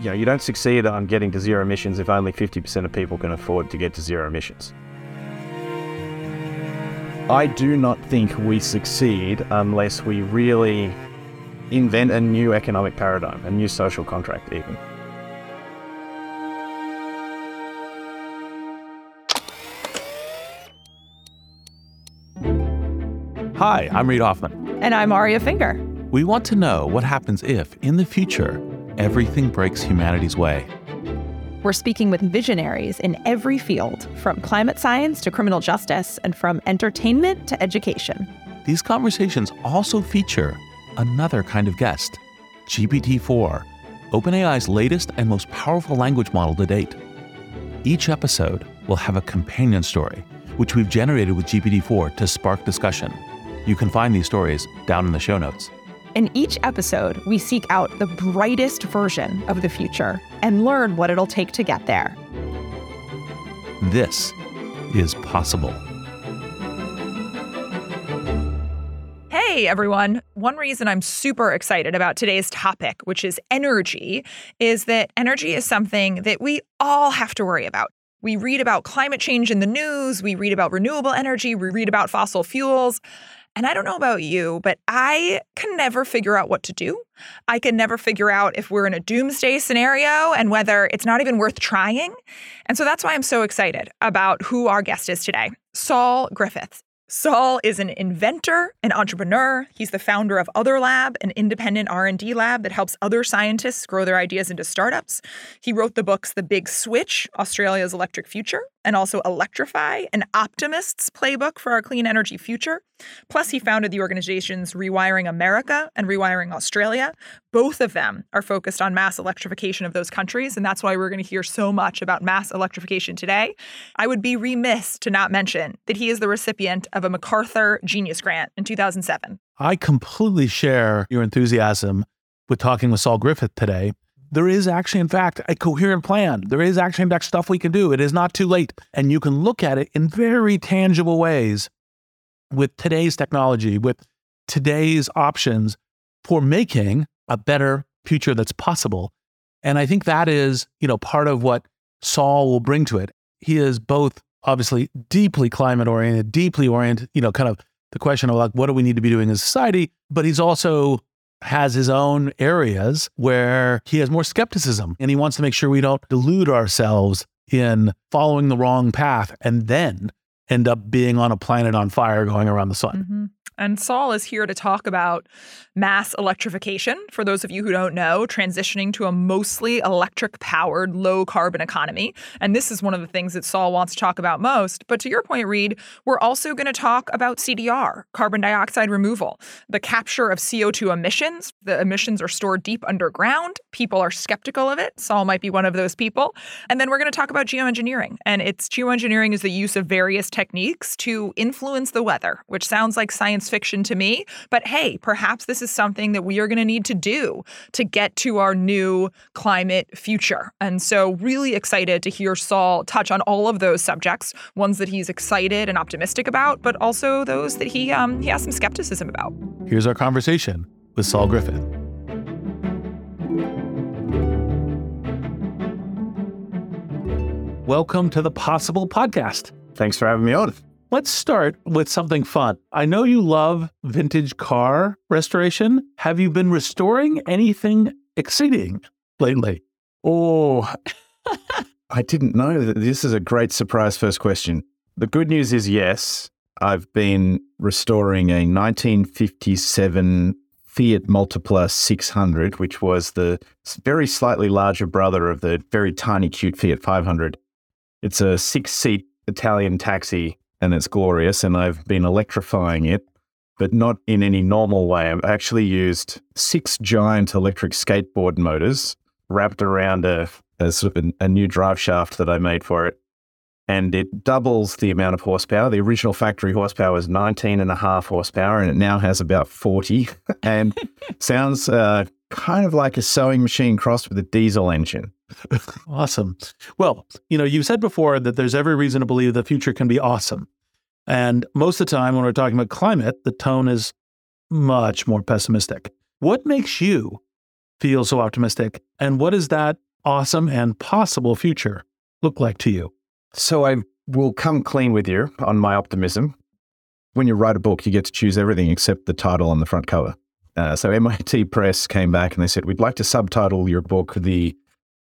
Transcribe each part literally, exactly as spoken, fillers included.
you know, you don't succeed on getting to zero emissions if only fifty percent of people can afford to get to zero emissions. I do not think we succeed unless we really invent a new economic paradigm, a new social contract even. Hi, I'm Reid Hoffman. And I'm Aria Finger. We want to know what happens if, in the future, everything breaks humanity's way. We're speaking with visionaries in every field, from climate science to criminal justice, and from entertainment to education. These conversations also feature another kind of guest, G P T four, OpenAI's latest and most powerful language model to date. Each episode will have a companion story, which we've generated with G P T four to spark discussion. You can find these stories down in the show notes. In each episode, we seek out the brightest version of the future and learn what it'll take to get there. This is Possible. Hey, everyone. One reason I'm super excited about today's topic, which is energy, is that energy is something that we all have to worry about. We read about climate change in the news, we read about renewable energy, we read about fossil fuels. And I don't know about you, but I can never figure out what to do. I can never figure out if we're in a doomsday scenario and whether it's not even worth trying. And so that's why I'm so excited about who our guest is today, Saul Griffith. Saul is an inventor, an entrepreneur. He's the founder of Other Lab, an independent R and D lab that helps other scientists grow their ideas into startups. He wrote the books The Big Switch: Australia's Electric Future, and also Electrify: An Optimist's Playbook for Our Clean Energy Future. Plus, he founded the organizations Rewiring America and Rewiring Australia. Both of them are focused on mass electrification of those countries, and that's why we're going to hear so much about mass electrification today. I would be remiss to not mention that he is the recipient of of a MacArthur Genius Grant in two thousand seven. I completely share your enthusiasm with talking with Saul Griffith today. There is actually, in fact, a coherent plan. There is actually, in fact, stuff we can do. It is not too late. And you can look at it in very tangible ways with today's technology, with today's options for making a better future that's possible. And I think that is, you know, part of what Saul will bring to it. He is both obviously deeply climate oriented, deeply oriented, you know, kind of the question of like, what do we need to be doing as a society? But he's also has his own areas where he has more skepticism and he wants to make sure we don't delude ourselves in following the wrong path and then end up being on a planet on fire going around the sun. Mm-hmm. And Saul is here to talk about mass electrification. For those of you who don't know, transitioning to a mostly electric-powered, low-carbon economy. And this is one of the things that Saul wants to talk about most. But to your point, Reid, we're also going to talk about C D R, carbon dioxide removal, the capture of C O two emissions. The emissions are stored deep underground. People are skeptical of it. Saul might be one of those people. And then we're going to talk about geoengineering. And it's geoengineering is the use of various techniques to influence the weather, which sounds like science fiction to me. But hey, perhaps this is something that we are going to need to do to get to our new climate future. And so really excited to hear Saul touch on all of those subjects, ones that he's excited and optimistic about, but also those that he, um, he has some skepticism about. Here's our conversation with Saul Griffith. Welcome to the Possible Podcast. Thanks for having me on. Let's start with something fun. I know you love vintage car restoration. Have you been restoring anything exciting lately? Oh, I didn't know that. This is a great surprise first question. The good news is, yes, I've been restoring a nineteen fifty-seven Fiat Multipla six hundred, which was the very slightly larger brother of the very tiny, cute Fiat five hundred. It's a six-seat Italian taxi. And it's glorious, and I've been electrifying it, but not in any normal way. I've actually used six giant electric skateboard motors wrapped around a, a sort of a, a new drive shaft that I made for it, and it doubles the amount of horsepower. The original factory horsepower was nineteen and a half horsepower, and it now has about forty, and sounds uh, kind of like a sewing machine crossed with a diesel engine. Awesome. Well, you know, you've said before that there's every reason to believe the future can be awesome. And most of the time when we're talking about climate, the tone is much more pessimistic. What makes you feel so optimistic? And what is that awesome and possible future look like to you? So I will come clean with you on my optimism. When you write a book, you get to choose everything except the title on the front cover. Uh, so M I T Press came back and they said, we'd like to subtitle your book the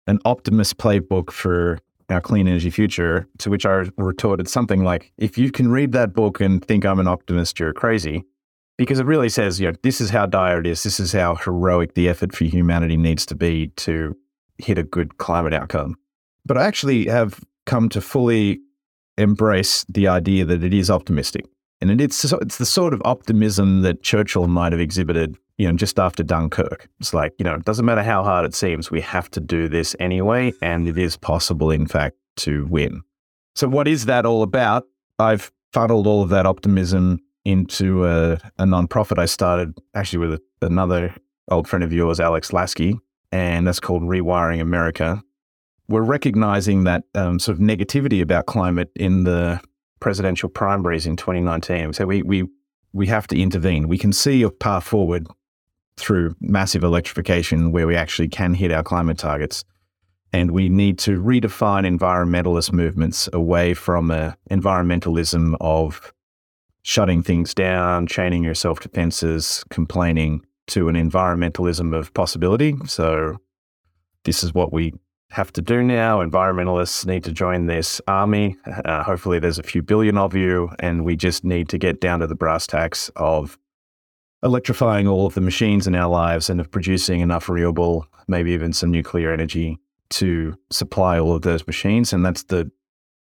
An Optimist's Playbook for Our Clean Energy Future, to which I retorted something like, if you can read that book and think I'm an optimist, you're crazy. Because it really says, you know, this is how dire it is. This is how heroic the effort for humanity needs to be to hit a good climate outcome. But I actually have come to fully embrace the idea that it is optimistic. And it's it's the sort of optimism that Churchill might have exhibited, you know, just after Dunkirk. It's like, you know, it doesn't matter how hard it seems, we have to do this anyway, and it is possible, in fact, to win. So what is that all about? I've funneled all of that optimism into a, a nonprofit I started actually with a, another old friend of yours, Alex Lasky, and that's called Rewiring America. We're recognizing that um, sort of negativity about climate in the presidential primaries in twenty nineteen. So we we we have to intervene. We can see a path forward through massive electrification where we actually can hit our climate targets. And we need to redefine environmentalist movements away from a environmentalism of shutting things down, chaining yourself to fences, complaining, to an environmentalism of possibility. So this is what we have to do now. Environmentalists need to join this army. Uh, hopefully there's a few billion of you, and we just need to get down to the brass tacks of electrifying all of the machines in our lives and of producing enough renewable, maybe even some nuclear energy to supply all of those machines. And that's the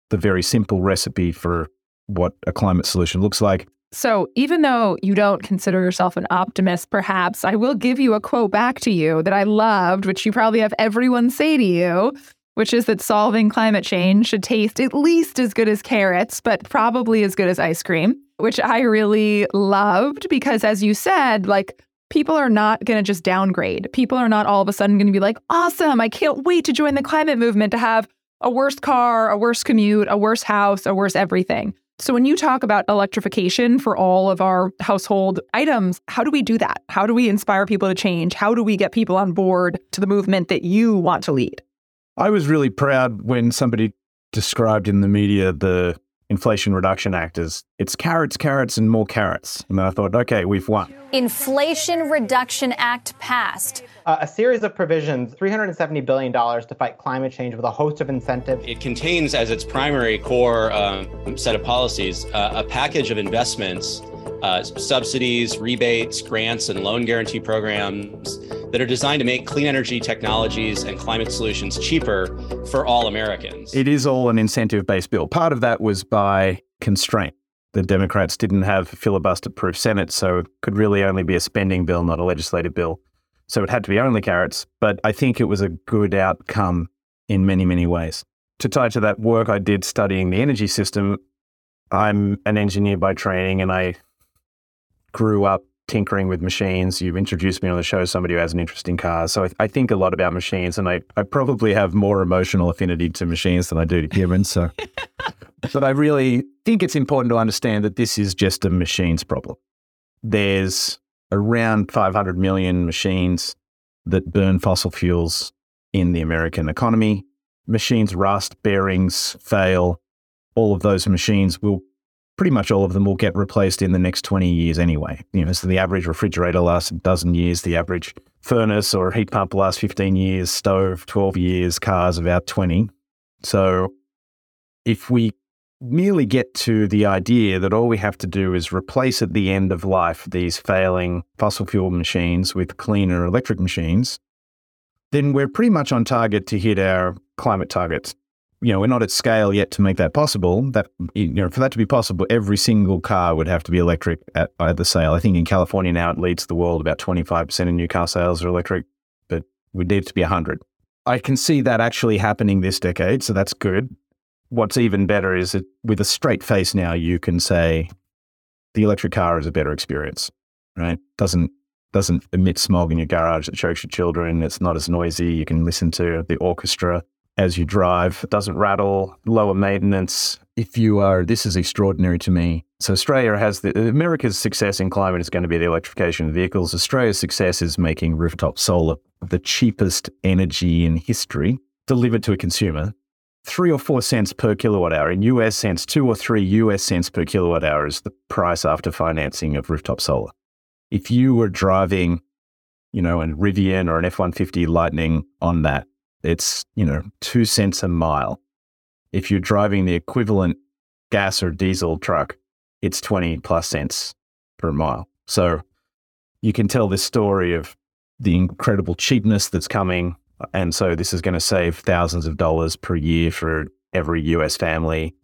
the very simple recipe for what a climate solution looks like. So even though you don't consider yourself an optimist, perhaps, I will give you a quote back to you that I loved, which you probably have everyone say to you, which is that solving climate change should taste at least as good as carrots, but probably as good as ice cream, which I really loved because, as you said, like, people are not going to just downgrade. People are not all of a sudden going to be like, awesome, I can't wait to join the climate movement to have a worse car, a worse commute, a worse house, a worse everything. So when you talk about electrification for all of our household items, how do we do that? How do we inspire people to change? How do we get people on board to the movement that you want to lead? I was really proud when somebody described in the media the Inflation Reduction Act as it's carrots, carrots, and more carrots. And then I thought, okay, we've won. Inflation Reduction Act passed. Uh, a series of provisions, three hundred seventy billion dollars to fight climate change with a host of incentives. It contains as its primary core um, set of policies, uh, a package of investments, uh, subsidies, rebates, grants, and loan guarantee programs that are designed to make clean energy technologies and climate solutions cheaper for all Americans. It is all an incentive-based bill. Part of that was by constraint. The Democrats didn't have a filibuster-proof Senate, so it could really only be a spending bill, not a legislative bill. So it had to be only carrots, but I think it was a good outcome in many, many ways. To tie to that work I did studying the energy system, I'm an engineer by training, and I grew up tinkering with machines. You've introduced me on the show, somebody who has an interest in cars. So I, I think a lot about machines, and I, I probably have more emotional affinity to machines than I do to humans. So, but I really think it's important to understand that this is just a machines problem. There's around five hundred million machines that burn fossil fuels in the American economy. Machines rust, bearings fail. All of those machines will Pretty much all of them will get replaced in the next twenty years anyway. You know, so the average refrigerator lasts a dozen years, the average furnace or heat pump lasts fifteen years, stove twelve years, cars about twenty. So if we merely get to the idea that all we have to do is replace at the end of life these failing fossil fuel machines with cleaner electric machines, then we're pretty much on target to hit our climate targets. You know, we're not at scale yet to make that possible. That, you know, for that to be possible, every single car would have to be electric at, at the sale. I think in California now it leads the world. About twenty-five percent of new car sales are electric, but we need to be one hundred. I can see that actually happening this decade, so that's good. What's even better is that with a straight face now, you can say the electric car is a better experience, right? Doesn't doesn't emit smog in your garage that chokes your children. It's not as noisy. You can listen to the orchestra as you drive, doesn't rattle, lower maintenance. If you are, this is extraordinary to me. So Australia has, the America's success in climate is going to be the electrification of vehicles. Australia's success is making rooftop solar the cheapest energy in history delivered to a consumer, three or four cents per kilowatt hour. In U S cents, two or three U S cents per kilowatt hour is the price after financing of rooftop solar. If you were driving, you know, a Rivian or an F one fifty Lightning on that, it's, you know, two cents a mile. If you're driving the equivalent gas or diesel truck, it's twenty plus cents per mile. So you can tell this story of the incredible cheapness that's coming. And so this is going to save thousands of dollars per year for every U S family.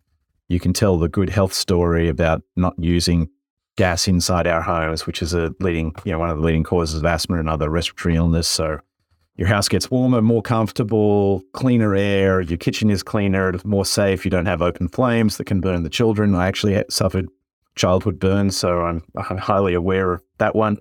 You can tell the good health story about not using gas inside our homes, which is a leading, you know, one of the leading causes of asthma and other respiratory illness. So your house gets warmer, more comfortable, cleaner air. Your kitchen is cleaner, more safe. You don't have open flames that can burn the children. I actually suffered childhood burns, so I'm, I'm highly aware of that one.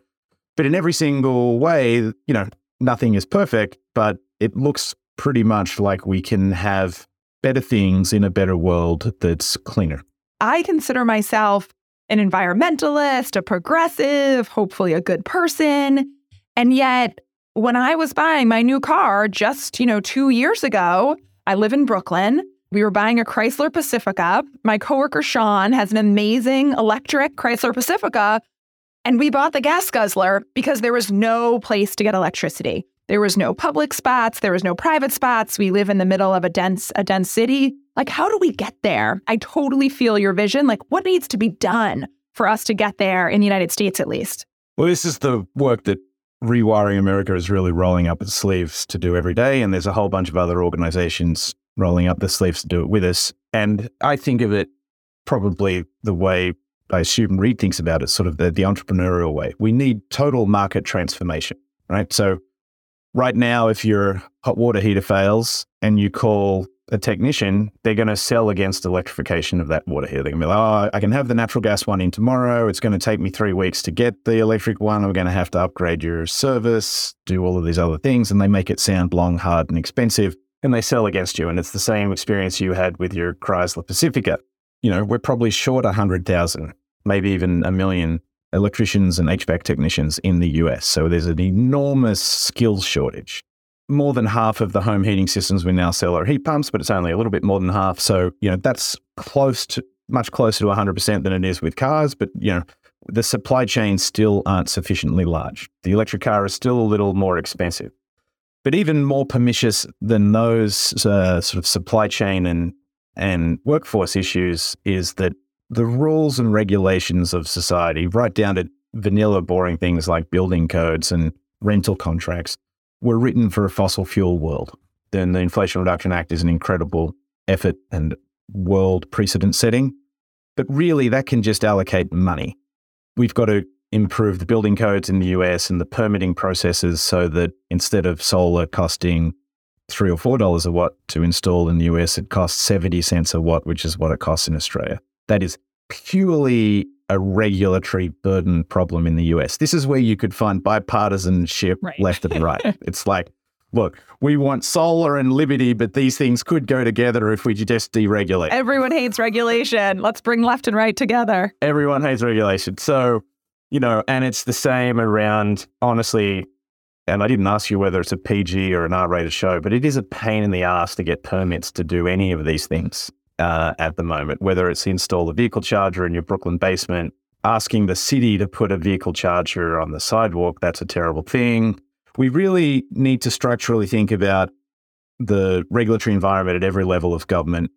But in every single way, you know, nothing is perfect, but it looks pretty much like we can have better things in a better world that's cleaner. I consider myself an environmentalist, a progressive, hopefully a good person. And yet, when I was buying my new car just, you know, two years ago, I live in Brooklyn. We were buying a Chrysler Pacifica. My coworker, Sean, has an amazing electric Chrysler Pacifica. And we bought the gas guzzler because there was no place to get electricity. There was no public spots. There was no private spots. We live in the middle of a dense, a dense city. Like, how do we get there? I totally feel your vision. Like, what needs to be done for us to get there in the United States, at least? Well, this is the work that Rewiring America is really rolling up its sleeves to do every day. And there's a whole bunch of other organizations rolling up their sleeves to do it with us. And I think of it probably the way I assume Reid thinks about it, sort of the, the entrepreneurial way. We need total market transformation, right? So right now, if your hot water heater fails and you call a technician, they're going to sell against electrification of that water heater. They're going to be like, oh, I can have the natural gas one in tomorrow. It's going to take me three weeks to get the electric one. I'm going to have to upgrade your service, do all of these other things. And they make it sound long, hard, and expensive. And they sell against you. And it's the same experience you had with your Chrysler Pacifica. You know, we're probably short one hundred thousand, maybe even a million electricians and H V A C technicians in the U S. So there's an enormous skills shortage. More than half of the home heating systems we now sell are heat pumps, but it's only a little bit more than half. So, you know, that's close to, much closer to one hundred percent than it is with cars. But, you know, the supply chains still aren't sufficiently large. The electric car is still a little more expensive. But even more pernicious than those uh, sort of supply chain and and workforce issues is that the rules and regulations of society, right down to vanilla boring things like building codes and rental contracts, were written for a fossil fuel world. Then the Inflation Reduction Act is an incredible effort and world precedent setting. But really, that can just allocate money. We've got to improve the building codes in the U S and the permitting processes so that instead of solar costing three or four dollars a watt to install in the U S, it costs seventy cents a watt, which is what it costs in Australia. That is purely a regulatory burden problem in the U S. This is where you could find bipartisanship right. left and right. It's like, look, we want solar and liberty, but these things could go together if we just deregulate. Everyone hates regulation. Let's bring left and right together. Everyone hates regulation. So, you know, and it's the same around, honestly. And I didn't ask you whether it's a P G or an R-rated show, but it is a pain in the ass to get permits to do any of these things uh, at the moment, whether it's install a vehicle charger in your Brooklyn basement, asking the city to put a vehicle charger on the sidewalk. That's a terrible thing. We really need to structurally think about the regulatory environment at every level of government.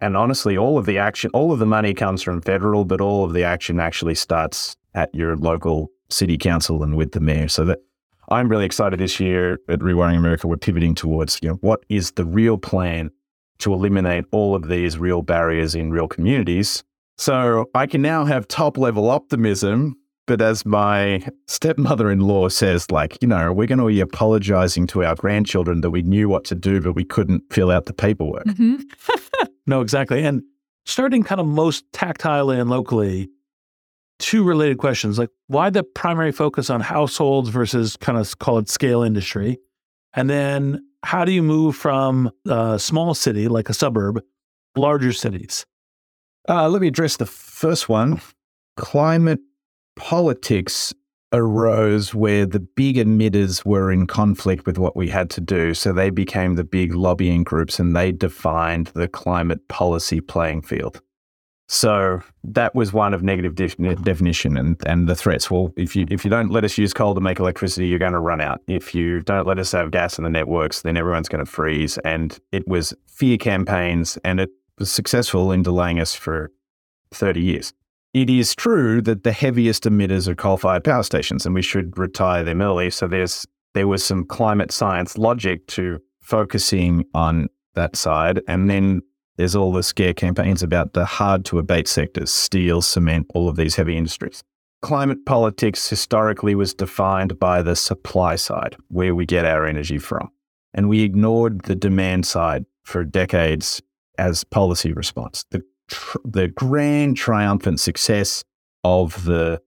And honestly, all of the action, all of the money comes from federal, but all of the action actually starts at your local city council and with the mayor. So that I'm really excited this year at Rewiring America, we're pivoting towards, you know, what is the real plan to eliminate all of these real barriers in real communities. So I can now have top level optimism, but as my stepmother-in-law says, like, you know, we're going to be apologizing to our grandchildren that we knew what to do, but we couldn't fill out the paperwork. Mm-hmm. No, exactly. And starting kind of most tactilely and locally, two related questions, like why the primary focus on households versus kind of call it scale industry? And then how do you move from a small city, like a suburb, larger cities? Uh, let me address the first one. Climate politics arose where the big emitters were in conflict with what we had to do. So they became the big lobbying groups and they defined the climate policy playing field. So that was one of negative de- definition and, and the threats. Well, if you if you don't let us use coal to make electricity, you're going to run out. If you don't let us have gas in the networks, then everyone's going to freeze. And it was fear campaigns, and it was successful in delaying us for thirty years. It is true that the heaviest emitters are coal-fired power stations, and we should retire them early. So there's there was some climate science logic to focusing on that side. And then there's all the scare campaigns about the hard-to-abate sectors, steel, cement, all of these heavy industries. Climate politics historically was defined by the supply side, where we get our energy from. And we ignored the demand side for decades as policy response. The The grand triumphant success of the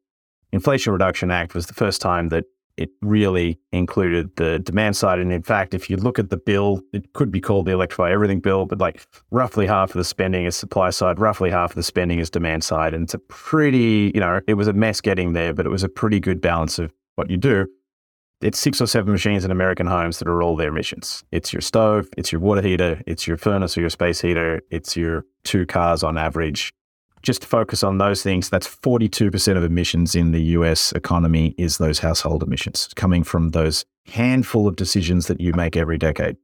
Inflation Reduction Act was the first time that it really included the demand side. And in fact, if you look at the bill, it could be called the Electrify Everything bill, but like roughly half of the spending is supply side, roughly half of the spending is demand side. And it's a pretty, you know, it was a mess getting there, but it was a pretty good balance of what you do. It's six or seven machines in American homes that are all their emissions. It's your stove, it's your water heater, it's your furnace or your space heater, it's your two cars on average. Just to focus on those things, that's forty-two percent of emissions in the U S economy is those household emissions coming from those handful of decisions that you make every decade.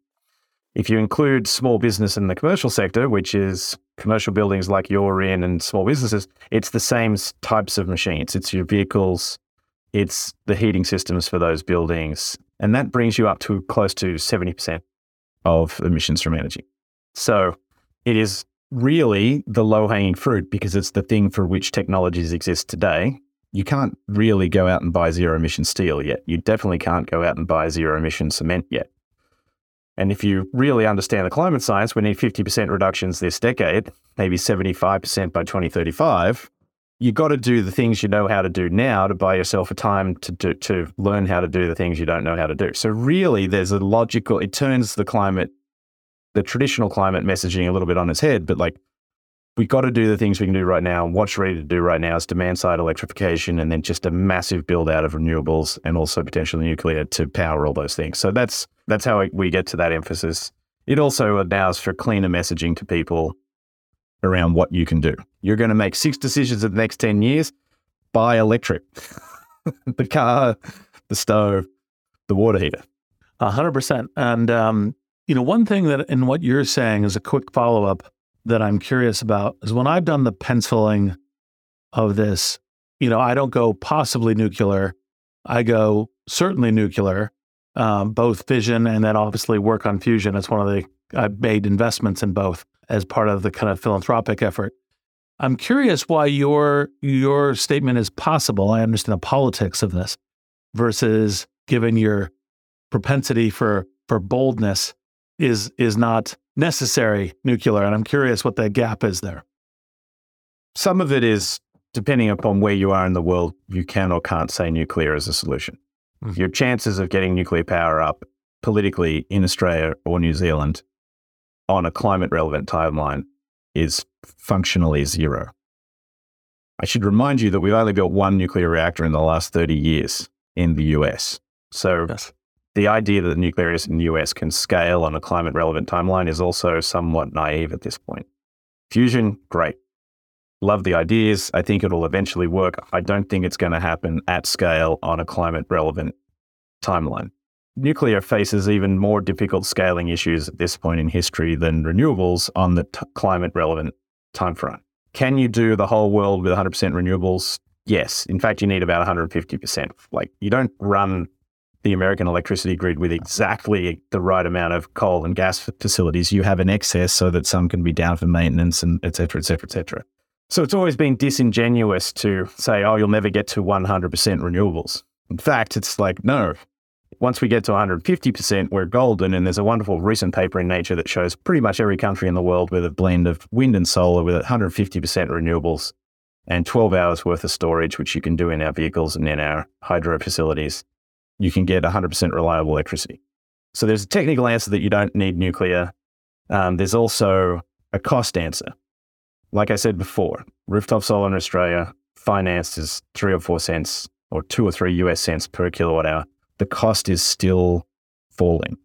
If you include small business in the commercial sector, which is commercial buildings like you're in and small businesses, it's the same types of machines. It's your vehicles, it's the heating systems for those buildings. And that brings you up to close to seventy percent of emissions from energy. So it is really the low-hanging fruit because it's the thing for which technologies exist today. You can't really go out and buy zero-emission steel yet. You definitely can't go out and buy zero-emission cement yet. And if you really understand the climate science, we need fifty percent reductions this decade, maybe seventy-five percent by twenty thirty-five. You got to do the things you know how to do now to buy yourself a time to do, to learn how to do the things you don't know how to do. So really there's a logical, it turns the climate, the traditional climate messaging a little bit on its head, but like we got to do the things we can do right now. And what's ready to do right now is demand side electrification and then just a massive build out of renewables and also potentially nuclear to power all those things. So that's, that's how we get to that emphasis. It also allows for cleaner messaging to people around what you can do. You're going to make six decisions in the next ten years, buy electric, the car, the stove, the water heater. A hundred percent. And, um, you know, one thing that in what you're saying is a quick follow-up that I'm curious about is when I've done the penciling of this, you know, I don't go possibly nuclear. I go certainly nuclear, um, both fission and then obviously work on fusion. It's one of the, I've made investments in both as part of the kind of philanthropic effort. I'm curious why your your statement is possible. I understand the politics of this versus given your propensity for for boldness is is not necessary nuclear. And I'm curious what that gap is there. Some of it is depending upon where you are in the world, you can or can't say nuclear as a solution. Mm-hmm. Your chances of getting nuclear power up politically in Australia or New Zealand on a climate relevant timeline is functionally zero. I should remind you that we've only built one nuclear reactor in the last thirty years in the U S. So yes, the idea that the nuclear in the U S can scale on a climate relevant timeline is also somewhat naive at this point. Fusion, great. Love the ideas. I think it'll eventually work. I don't think it's going to happen at scale on a climate relevant timeline. Nuclear faces even more difficult scaling issues at this point in history than renewables on the t- climate relevant time front. Can you do the whole world with one hundred percent renewables? Yes. In fact, you need about one hundred fifty percent. Like you don't run the American electricity grid with exactly the right amount of coal and gas facilities. You have an excess so that some can be down for maintenance and et cetera, et cetera, et cetera. So it's always been disingenuous to say, oh, you'll never get to one hundred percent renewables. In fact, it's like, no. Once we get to one hundred fifty percent, we're golden. And there's a wonderful recent paper in Nature that shows pretty much every country in the world with a blend of wind and solar with one hundred fifty percent renewables and twelve hours worth of storage, which you can do in our vehicles and in our hydro facilities. You can get one hundred percent reliable electricity. So there's a technical answer that you don't need nuclear. Um, there's also a cost answer. Like I said before, rooftop solar in Australia, finance is three or four cents or two or three U S cents per kilowatt hour, the cost is still falling.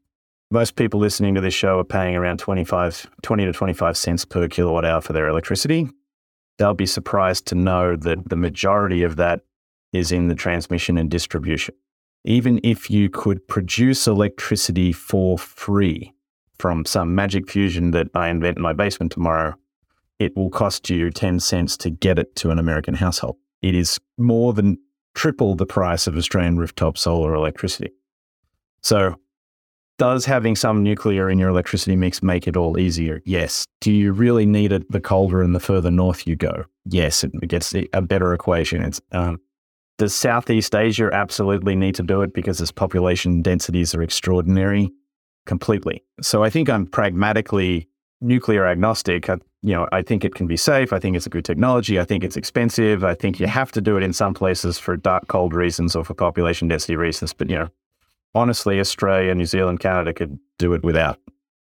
Most people listening to this show are paying around twenty-five, twenty to twenty-five cents per kilowatt hour for their electricity. They'll be surprised to know that the majority of that is in the transmission and distribution. Even if you could produce electricity for free from some magic fusion that I invent in my basement tomorrow, it will cost you ten cents to get it to an American household. It is more than triple the price of Australian rooftop solar electricity. So does having some nuclear in your electricity mix make it all easier? Yes. Do you really need it the colder and the further north you go? Yes, it gets a better equation. It's, um, does Southeast Asia absolutely need to do it because its population densities are extraordinary? Completely. So I think I'm pragmatically nuclear agnostic. I, you know, I think it can be safe. I think it's a good technology. I think it's expensive. I think you have to do it in some places for dark, cold reasons or for population density reasons. But, you know, honestly, Australia, New Zealand, Canada could do it without.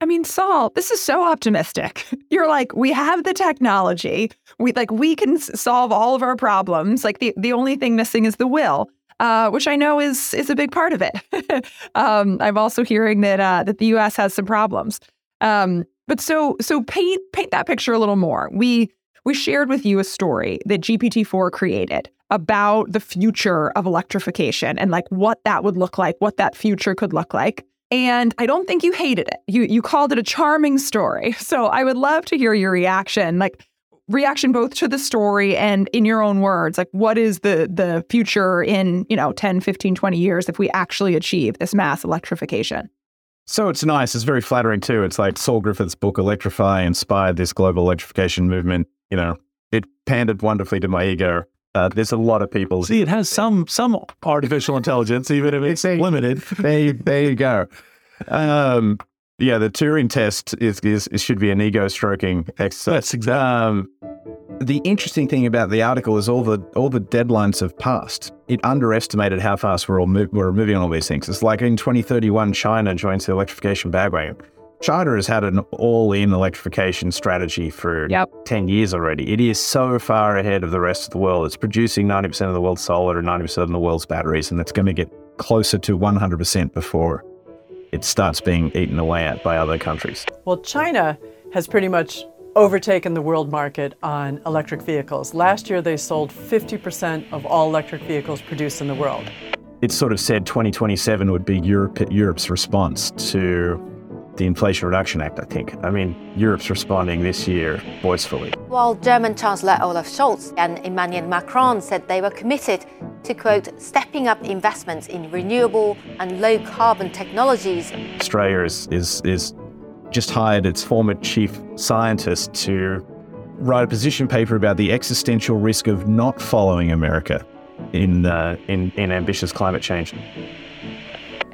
I mean, Saul, this is so optimistic. You're like, we have the technology. We like we can solve all of our problems. Like the, the only thing missing is the will, uh, which I know is is a big part of it. um, I'm also hearing that uh, that the U S has some problems. Um, but so so paint paint that picture a little more. We we shared with you a story that G P T four created about the future of electrification and like what that would look like, what that future could look like. And I don't think you hated it. You you called it a charming story. So I would love to hear your reaction, like reaction both to the story and in your own words, like what is the the future in, you know, ten, fifteen, twenty years if we actually achieve this mass electrification? So it's nice. It's very flattering too. It's like Saul Griffith's book, Electrify, inspired this global electrification movement. You know, it pandered wonderfully to my ego. Uh, there's a lot of people. See, it has some some artificial intelligence, even if it's limited. There you, there you go. Um, yeah, the Turing test is, is it should be an ego stroking exercise. That's exactly. Um, the interesting thing about the article is all the all the deadlines have passed. It underestimated how fast we're all move, we're moving on all these things. It's like in twenty thirty-one, China joins the electrification bandwagon. China has had an all-in electrification strategy for yep. ten years already. It is so far ahead of the rest of the world. It's producing ninety percent of the world's solar and ninety percent of the world's batteries, and that's going to get closer to one hundred percent before it starts being eaten away at by other countries. Well, China has pretty much overtaken the world market on electric vehicles. Last year, they sold fifty percent of all electric vehicles produced in the world. It sort of said twenty twenty-seven would be Europe, Europe's response to the Inflation Reduction Act, I think. I mean, Europe's responding this year forcefully. While German Chancellor Olaf Scholz and Emmanuel Macron said they were committed to, quote, stepping up investments in renewable and low-carbon technologies. Australia is, is, is just hired its former chief scientist to write a position paper about the existential risk of not following America in, uh, in, in ambitious climate change.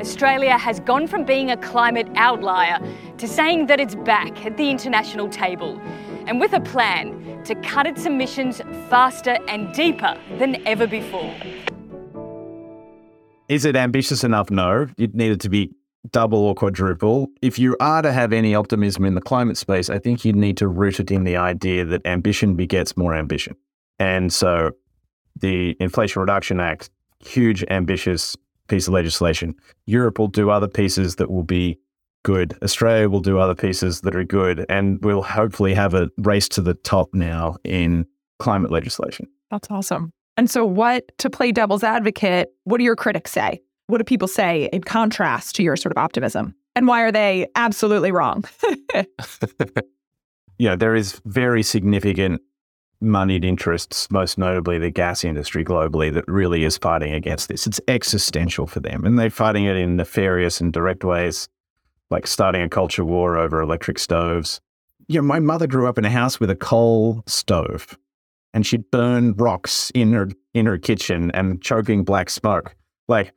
Australia has gone from being a climate outlier to saying that it's back at the international table, and with a plan to cut its emissions faster and deeper than ever before. Is it ambitious enough? No. It needed to be double or quadruple. If you are to have any optimism in the climate space, I think you need to root it in the idea that ambition begets more ambition. And so the Inflation Reduction Act, huge, ambitious piece of legislation. Europe will do other pieces that will be good. Australia will do other pieces that are good. And we'll hopefully have a race to the top now in climate legislation. That's awesome. And so what, to play devil's advocate, what do your critics say? What do people say in contrast to your sort of optimism? And why are they absolutely wrong? Yeah, there is very significant moneyed interests, most notably the gas industry globally, that really is fighting against this. It's existential for them, and they're fighting it in nefarious and direct ways, like starting a culture war over electric stoves. You know, my mother grew up in a house with a coal stove, and she'd burn rocks in her in her kitchen and choking black smoke. Like,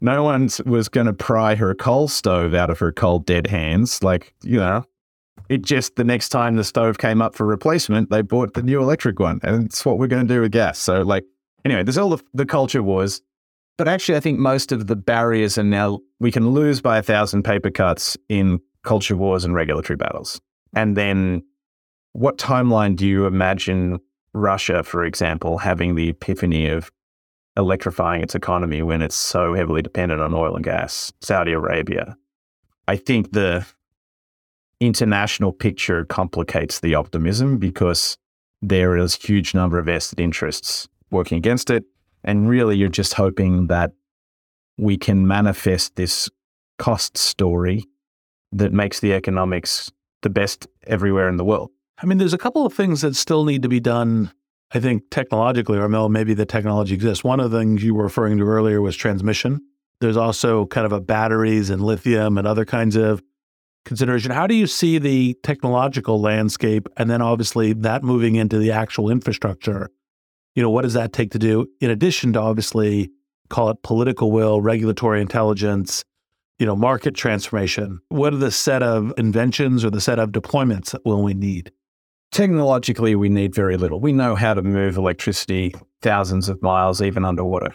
no one was going to pry her coal stove out of her cold dead hands. Like, you know. It just, the next time the stove came up for replacement, they bought the new electric one. And it's what we're going to do with gas. So like, anyway, there's all the, the culture wars. But actually, I think most of the barriers are now, we can lose by a thousand paper cuts in culture wars and regulatory battles. And then what timeline do you imagine Russia, for example, having the epiphany of electrifying its economy when it's so heavily dependent on oil and gas, Saudi Arabia. I think the international picture complicates the optimism because there is a huge number of vested interests working against it. And really, you're just hoping that we can manifest this cost story that makes the economics the best everywhere in the world. I mean, there's a couple of things that still need to be done, I think, technologically, or maybe the technology exists. One of the things you were referring to earlier was transmission. There's also kind of a batteries and lithium and other kinds of consideration. How do you see the technological landscape and then obviously that moving into the actual infrastructure? You know, what does that take to do? In addition to obviously, call it political will, regulatory intelligence, you know, market transformation. What are the set of inventions or the set of deployments that will we need? Technologically, we need very little. We know how to move electricity thousands of miles, even underwater,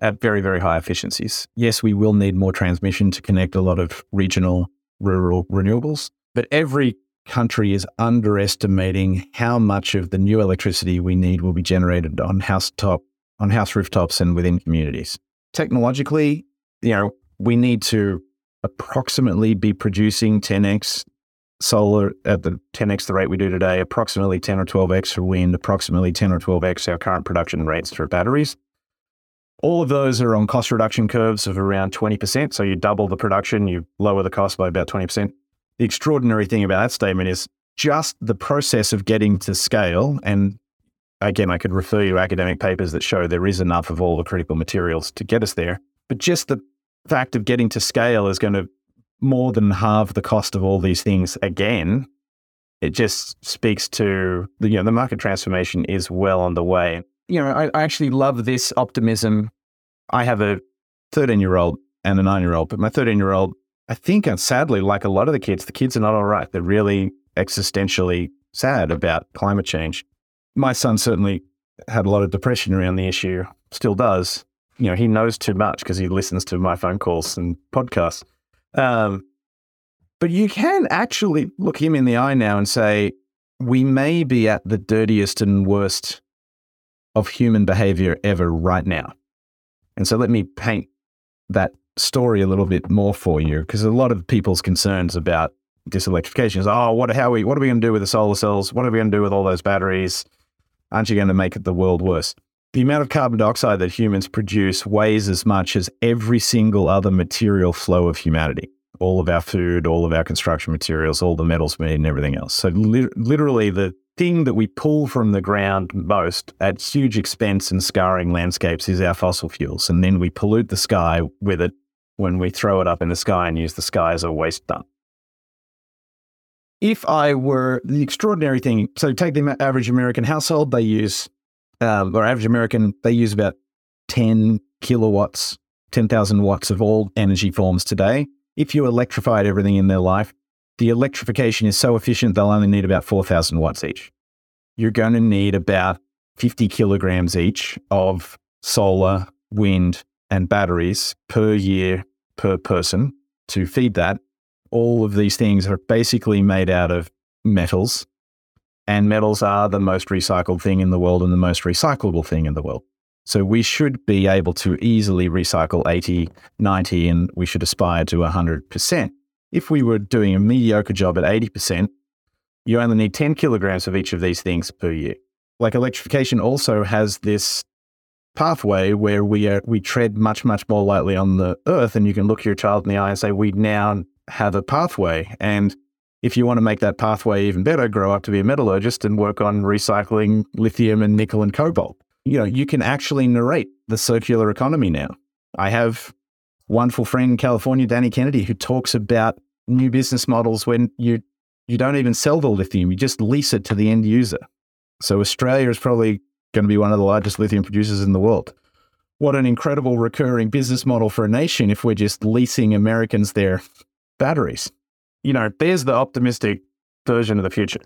at very, very high efficiencies. Yes, we will need more transmission to connect a lot of regional, rural renewables, but every country is underestimating how much of the new electricity we need will be generated on housetop, on house rooftops and within communities. Technologically, you know, we need to approximately be producing ten x solar at the ten x the rate we do today, approximately ten or twelve x for wind, approximately ten or twelve x our current production rates for batteries. All of those are on cost reduction curves of around twenty percent. So you double the production, you lower the cost by about twenty percent. The extraordinary thing about that statement is just the process of getting to scale. And again, I could refer you to academic papers that show there is enough of all the critical materials to get us there. But just the fact of getting to scale is going to more than halve the cost of all these things again. It just speaks to, the, you know, the market transformation is well on the way. You know, I, I actually love this optimism. I have a thirteen-year-old and a nine-year-old, but my thirteen-year-old, I think, and sadly, like a lot of the kids, the kids are not all right. They're really existentially sad about climate change. My son certainly had a lot of depression around the issue, still does. You know, he knows too much because he listens to my phone calls and podcasts. Um, but you can actually look him in the eye now and say, we may be at the dirtiest and worst of human behavior ever right now. And so let me paint that story a little bit more for you, because a lot of people's concerns about this electrification is, oh, what, how are we, what are we going to do with the solar cells? What are we going to do with all those batteries? Aren't you going to make it the world worse? The amount of carbon dioxide that humans produce weighs as much as every single other material flow of humanity. All of our food, all of our construction materials, all the metals we need and everything else. So li- literally the thing that we pull from the ground most at huge expense and scarring landscapes is our fossil fuels. And then we pollute the sky with it when we throw it up in the sky and use the sky as a waste dump. If I were the extraordinary thing, so take the average American household, they use, um, or average American, they use about ten kilowatts, ten thousand watts of all energy forms today. If you electrified everything in their life, the electrification is so efficient, they'll only need about four thousand watts each. You're going to need about fifty kilograms each of solar, wind, and batteries per year per person to feed that. All of these things are basically made out of metals, and metals are the most recycled thing in the world and the most recyclable thing in the world. So we should be able to easily recycle eighty, ninety, and we should aspire to one hundred percent. If we were doing a mediocre job at eighty percent, you only need ten kilograms of each of these things per year. Like electrification also has this pathway where we are, we tread much, much more lightly on the earth, and you can look your child in the eye and say, we now have a pathway. And if you want to make that pathway even better, grow up to be a metallurgist and work on recycling lithium and nickel and cobalt. You know, you can actually narrate the circular economy now. I have wonderful friend in California, Danny Kennedy, who talks about new business models when you you don't even sell the lithium, you just lease it to the end user. So Australia is probably going to be one of the largest lithium producers in the world. What an incredible recurring business model for a nation if we're just leasing Americans their batteries. You know, there's the optimistic version of the future.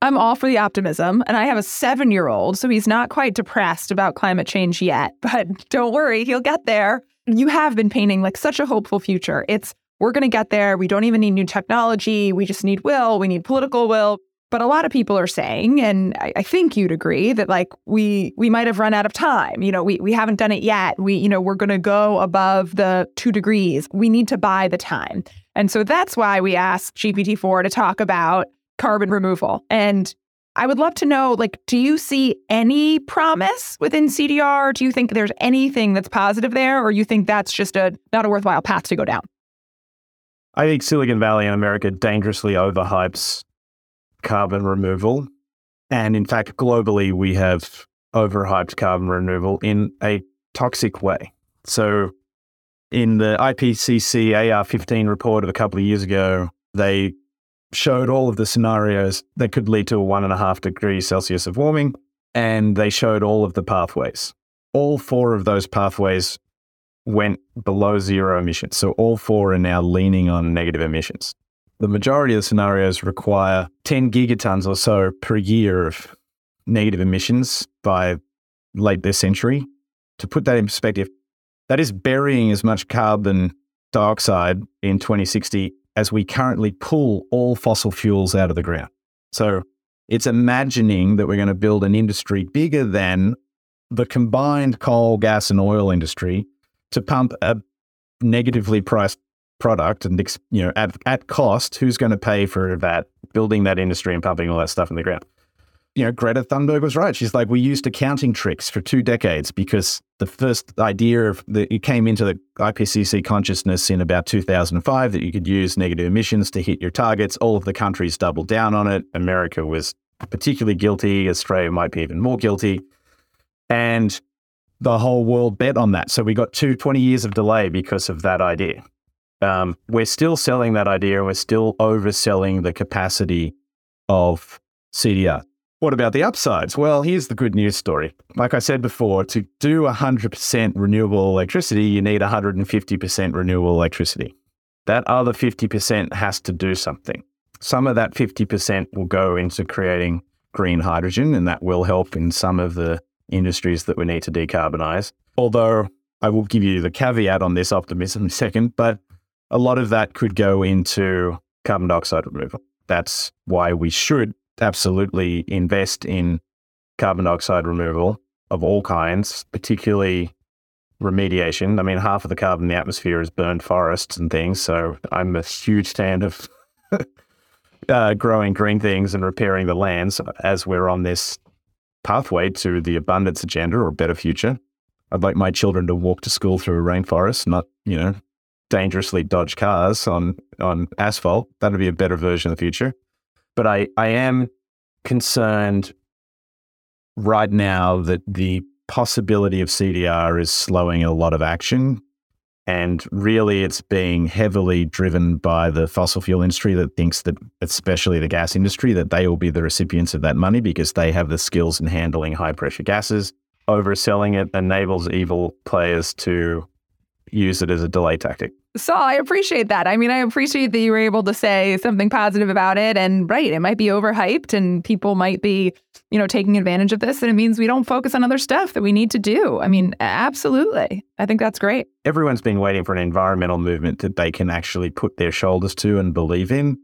I'm all for the optimism, and I have a seven-year-old, so he's not quite depressed about climate change yet, but don't worry, he'll get there. You have been painting like such a hopeful future. It's, we're going to get there. We don't even need new technology. We just need will. We need political will. But a lot of people are saying, and I, I think you'd agree, that like we we might have run out of time. You know, we we haven't done it yet. We, you know, we're going to go above the two degrees. We need to buy the time. And so that's why we asked G P T four to talk about carbon removal. And I would love to know, like, do you see any promise within C D R? Do you think there's anything that's positive there? Or you think that's just a not a worthwhile path to go down? I think Silicon Valley in America dangerously overhypes carbon removal. And in fact, globally, we have overhyped carbon removal in a toxic way. So in the I P C C A R fifteen report of a couple of years ago, they showed all of the scenarios that could lead to a one and a half degrees Celsius of warming. And they showed all of the pathways. All four of those pathways went below zero emissions. So all four are now leaning on negative emissions. The majority of the scenarios require ten gigatons or so per year of negative emissions by late this century. To put that in perspective, that is burying as much carbon dioxide in twenty sixty as we currently pull all fossil fuels out of the ground. So it's imagining that we're going to build an industry bigger than the combined coal, gas, and oil industry to pump a negatively priced product and, you know, at, at cost, who's going to pay for that, building that industry and pumping all that stuff in the ground? You know, Greta Thunberg was right. She's like, we used accounting tricks for two decades because the first idea of the, it came into the I P C C consciousness in about two thousand five that you could use negative emissions to hit your targets. All of the countries doubled down on it. America was particularly guilty. Australia might be even more guilty. And the whole world bet on that. So we got two, twenty years of delay because of that idea. Um, we're still selling that idea. We're still overselling the capacity of C D R. What about the upsides? Well, here's the good news story. Like I said before, to do one hundred percent renewable electricity, you need one hundred fifty percent renewable electricity. That other fifty percent has to do something. Some of that fifty percent will go into creating green hydrogen, and that will help in some of the industries that we need to decarbonize. Although I will give you the caveat on this optimism in a second, but a lot of that could go into carbon dioxide removal. That's why we should absolutely invest in carbon dioxide removal of all kinds, particularly remediation. I mean, half of the carbon in the atmosphere is burned forests and things. So I'm a huge fan of uh, growing green things and repairing the lands as we're on this pathway to the abundance agenda or better future. I'd like my children to walk to school through a rainforest, not, you know, dangerously dodge cars on, on asphalt. That'd be a better version of the future. But I, I am concerned right now that the possibility of C D R is slowing a lot of action. And really it's being heavily driven by the fossil fuel industry that thinks that, especially the gas industry, that they will be the recipients of that money because they have the skills in handling high pressure gases. Overselling it enables evil players to use it as a delay tactic. So I appreciate that. I mean, I appreciate that you were able to say something positive about it. And right, it might be overhyped and people might be, you know, taking advantage of this. And it means we don't focus on other stuff that we need to do. I mean, absolutely. I think that's great. Everyone's been waiting for an environmental movement that they can actually put their shoulders to and believe in.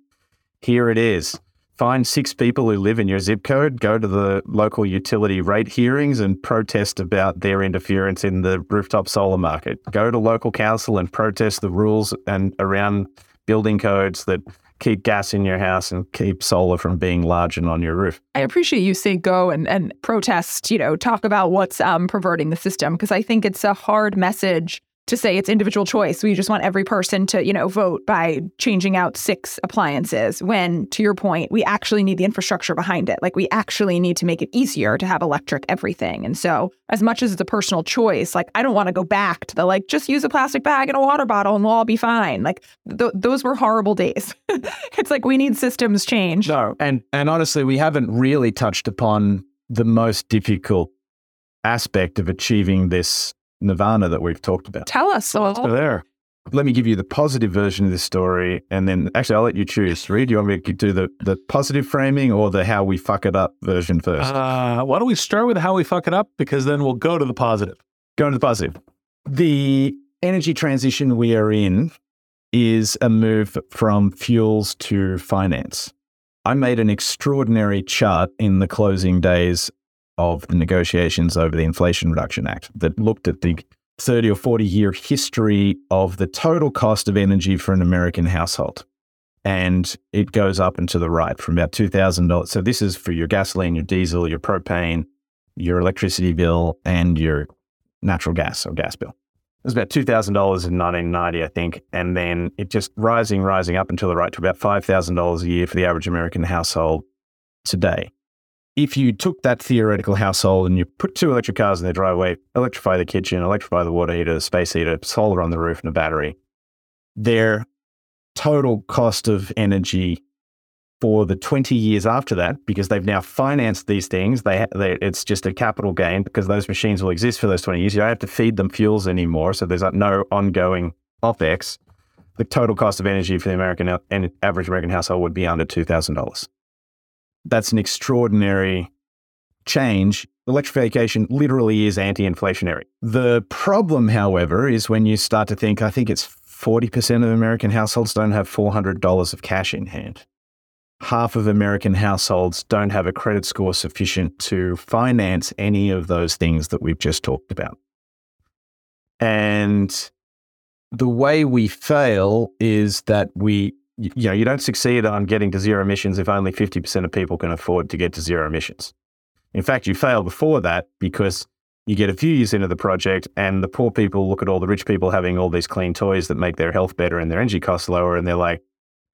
Here it is. Find six people who live in your zip code, go to the local utility rate hearings and protest about their interference in the rooftop solar market. Go to local council and protest the rules and around building codes that keep gas in your house and keep solar from being large and on your roof. I appreciate you say go and, and protest, you know, talk about what's um, perverting the system, because I think it's a hard message to say it's individual choice. We just want every person to, you know, vote by changing out six appliances when, to your point, we actually need the infrastructure behind it. Like, we actually need to make it easier to have electric everything. And so as much as it's a personal choice, like, I don't want to go back to the, like, just use a plastic bag and a water bottle and we'll all be fine. Like, th- those were horrible days. It's like, we need systems change. No, and, and honestly, we haven't really touched upon the most difficult aspect of achieving this nirvana that we've talked about. Tell us. So there. Let me give you the positive version of this story, and then actually I'll let you choose. Reid, do you want me to do the, the positive framing or the how we fuck it up version first? Uh, why don't we start with how we fuck it up, because then we'll go to the positive. Go to the positive. The energy transition we are in is a move from fuels to finance. I made an extraordinary chart in the closing days of the negotiations over the Inflation Reduction Act that looked at the thirty or forty year history of the total cost of energy for an American household. And it goes up and to the right from about two thousand dollars. So this is for your gasoline, your diesel, your propane, your electricity bill, and your natural gas or gas bill. It was about two thousand dollars in nineteen ninety, I think. And then it just rising, rising up and to the right to about five thousand dollars a year for the average American household today. If you took that theoretical household and you put two electric cars in their driveway, electrify the kitchen, electrify the water heater, the space heater, solar on the roof and a battery, their total cost of energy for the twenty years after that, because they've now financed these things, they, they it's just a capital gain because those machines will exist for those twenty years. You don't have to feed them fuels anymore, so there's no ongoing OPEX. The total cost of energy for the American and average American household would be under two thousand dollars. That's an extraordinary change. Electrification literally is anti-inflationary. The problem, however, is when you start to think, I think it's forty percent of American households don't have four hundred dollars of cash in hand. Half of American households don't have a credit score sufficient to finance any of those things that we've just talked about. And the way we fail is that we You know, you don't succeed on getting to zero emissions if only fifty percent of people can afford to get to zero emissions. In fact, you fail before that because you get a few years into the project and the poor people look at all the rich people having all these clean toys that make their health better and their energy costs lower, and they're like,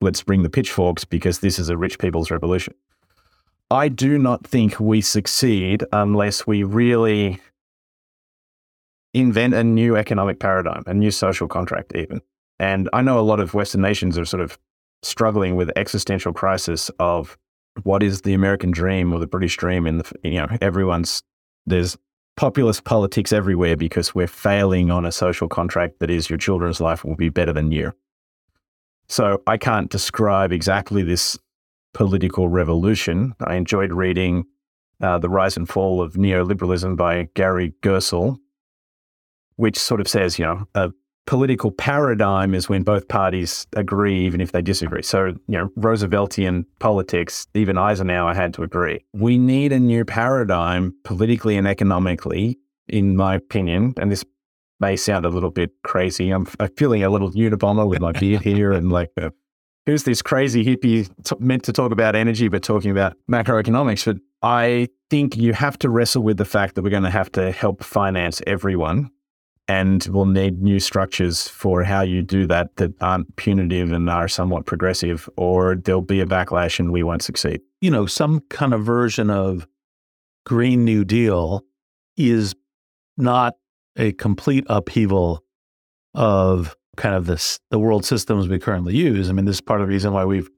let's bring the pitchforks because this is a rich people's revolution. I do not think we succeed unless we really invent a new economic paradigm, a new social contract even. And I know a lot of Western nations are sort of struggling with existential crisis of what is the American dream or the British dream, and the, you know, everyone's there's populist politics everywhere because we're failing on a social contract that is your children's life will be better than you. So I can't describe exactly this political revolution. I enjoyed reading uh, The Rise and Fall of Neoliberalism by Gary Gersel, which sort of says, you know, a political paradigm is when both parties agree, even if they disagree. So, you know, Rooseveltian politics, even Eisenhower had to agree. We need a new paradigm politically and economically, in my opinion, and this may sound a little bit crazy. I'm, I'm feeling a little Unabomber with my beard here and like, uh, who's this crazy hippie t- meant to talk about energy, but talking about macroeconomics? But I think you have to wrestle with the fact that we're going to have to help finance everyone. And we'll need new structures for how you do that that aren't punitive and are somewhat progressive, or there'll be a backlash and we won't succeed. You know, some kind of version of Green New Deal is not a complete upheaval of kind of this, the world systems we currently use. I mean, this is part of the reason why we've,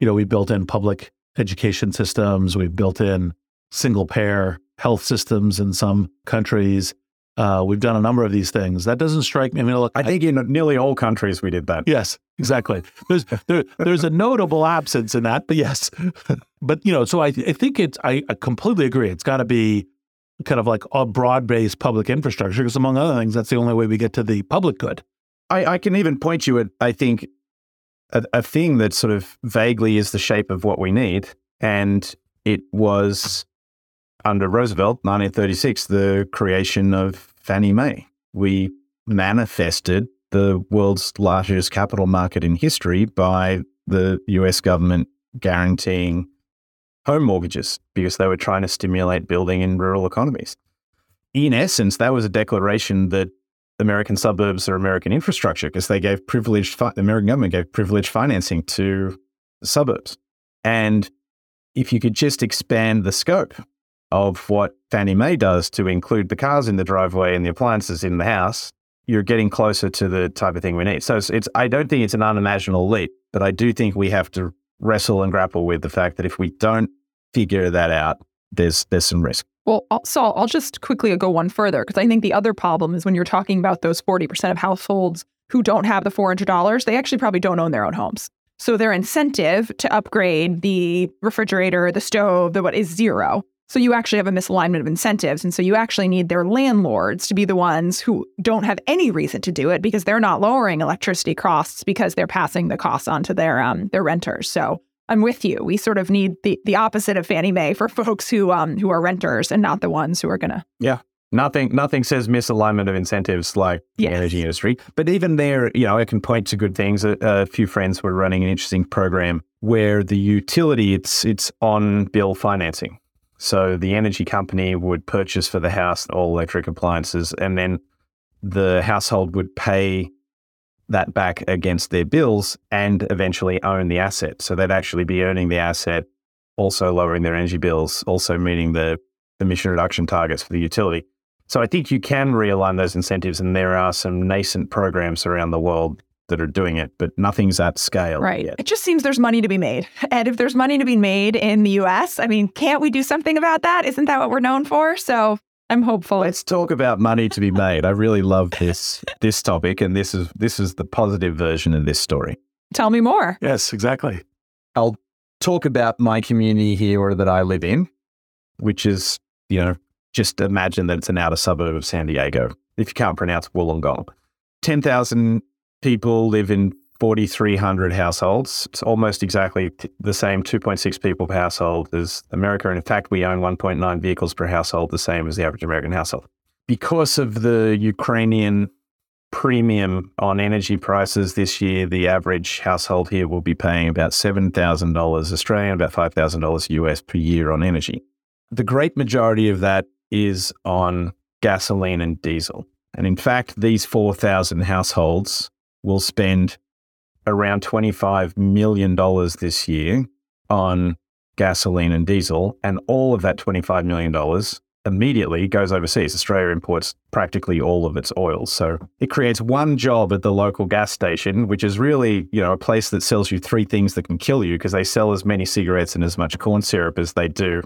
you know, we built in public education systems, we've built in single payer health systems in some countries. Uh, we've done a number of these things. That doesn't strike me. I mean, look, I think I, in nearly all countries we did that. Yes, exactly. There's there, there's a notable absence in that, but yes. But, you know, so I, I think it's, I, I completely agree. It's got to be kind of like a broad-based public infrastructure because, among other things, that's the only way we get to the public good. I, I can even point you at, I think, a, a thing that sort of vaguely is the shape of what we need. And it was, under Roosevelt, nineteen thirty-six, the creation of Fannie Mae. We manifested the world's largest capital market in history by the U S government guaranteeing home mortgages because they were trying to stimulate building in rural economies. In essence, that was a declaration that American suburbs are American infrastructure because they gave privileged, fi- the American government gave privileged financing to the suburbs. And if you could just expand the scope of what Fannie Mae does to include the cars in the driveway and the appliances in the house, you're getting closer to the type of thing we need. So it's, it's I don't think it's an unimaginable leap, but I do think we have to wrestle and grapple with the fact that if we don't figure that out, there's there's some risk. Well, Saul, I'll just quickly go one further because I think the other problem is when you're talking about those forty percent of households who don't have the four hundred dollars, they actually probably don't own their own homes. So their incentive to upgrade the refrigerator, the stove, the what is zero. So you actually have a misalignment of incentives. And so you actually need their landlords to be the ones who don't have any reason to do it because they're not lowering electricity costs because they're passing the costs on to their um, their renters. So I'm with you. We sort of need the, the opposite of Fannie Mae for folks who um who are renters and not the ones who are going to. Yeah. Nothing nothing says misalignment of incentives like yes. the energy industry. But even there, you know, I can point to good things. A, a few friends were running an interesting program where the utility, it's it's on-bill financing. So the energy company would purchase for the house all electric appliances, and then the household would pay that back against their bills and eventually own the asset. So they'd actually be earning the asset, also lowering their energy bills, also meeting the emission reduction targets for the utility. So I think you can realign those incentives, and there are some nascent programs around the world that are doing it, but nothing's at scale right. yet. It just seems there's money to be made. And if there's money to be made in the U S, I mean, can't we do something about that? Isn't that what we're known for? So I'm hopeful. Let's talk about money to be made. I really love this this topic, and this is this is the positive version of this story. Tell me more. Yes, exactly. I'll talk about my community here or that I live in, which is, you know, just imagine that it's an outer suburb of San Diego. If you can't pronounce Wollongong, ten thousand people live in four thousand three hundred households. It's almost exactly the same two point six people per household as America. And in fact, we own one point nine vehicles per household, the same as the average American household. Because of the Ukrainian premium on energy prices this year, the average household here will be paying about seven thousand dollars Australian, about five thousand dollars U S per year on energy. The great majority of that is on gasoline and diesel. And in fact, these four thousand households will spend around twenty-five million dollars this year on gasoline and diesel. And all of that twenty-five million dollars immediately goes overseas. Australia imports practically all of its oil. So it creates one job at the local gas station, which is really, you know, a place that sells you three things that can kill you, because they sell as many cigarettes and as much corn syrup as they do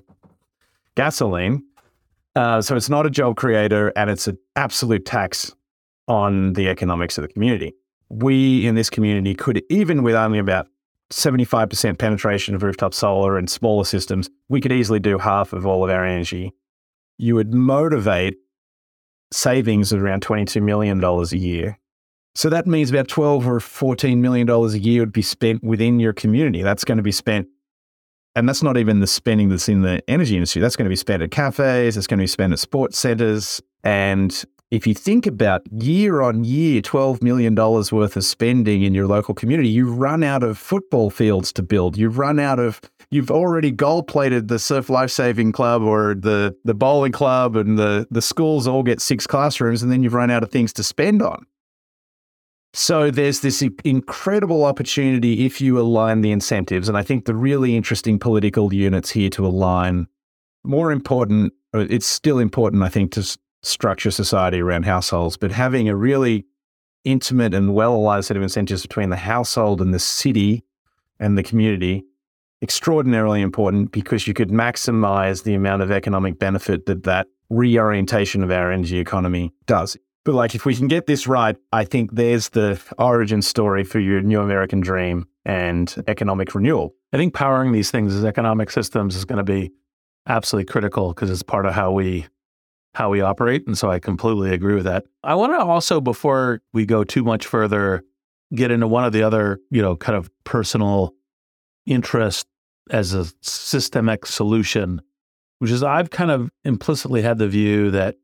gasoline. Uh, so it's not a job creator, and it's an absolute tax on the economics of the community. We in this community could, even with only about seventy-five percent penetration of rooftop solar and smaller systems, we could easily do half of all of our energy. You would motivate savings of around twenty-two million dollars a year. So that means about twelve or fourteen million dollars a year would be spent within your community. That's going to be spent. And that's not even the spending that's in the energy industry. That's going to be spent at cafes. It's going to be spent at sports centers. And if you think about year on year, twelve million dollars worth of spending in your local community, you run out of football fields to build. You run out of, you've already gold plated the Surf Lifesaving Club or the, the bowling club, and the, the schools all get six classrooms, and then you've run out of things to spend on. So there's this incredible opportunity if you align the incentives. And I think the really interesting political units here to align, more important, it's still important, I think, to structure society around households, but having a really intimate and well-aligned set of incentives between the household and the city and the community, extraordinarily important, because you could maximize the amount of economic benefit that that reorientation of our energy economy does. But like, if we can get this right, I think there's the origin story for your new American dream and economic renewal. I think powering these things as economic systems is going to be absolutely critical, because it's part of how we how we operate. And so I completely agree with that. I want to also, before we go too much further, get into one of the other, you know, kind of personal interest as a systemic solution, which is I've kind of implicitly had the view that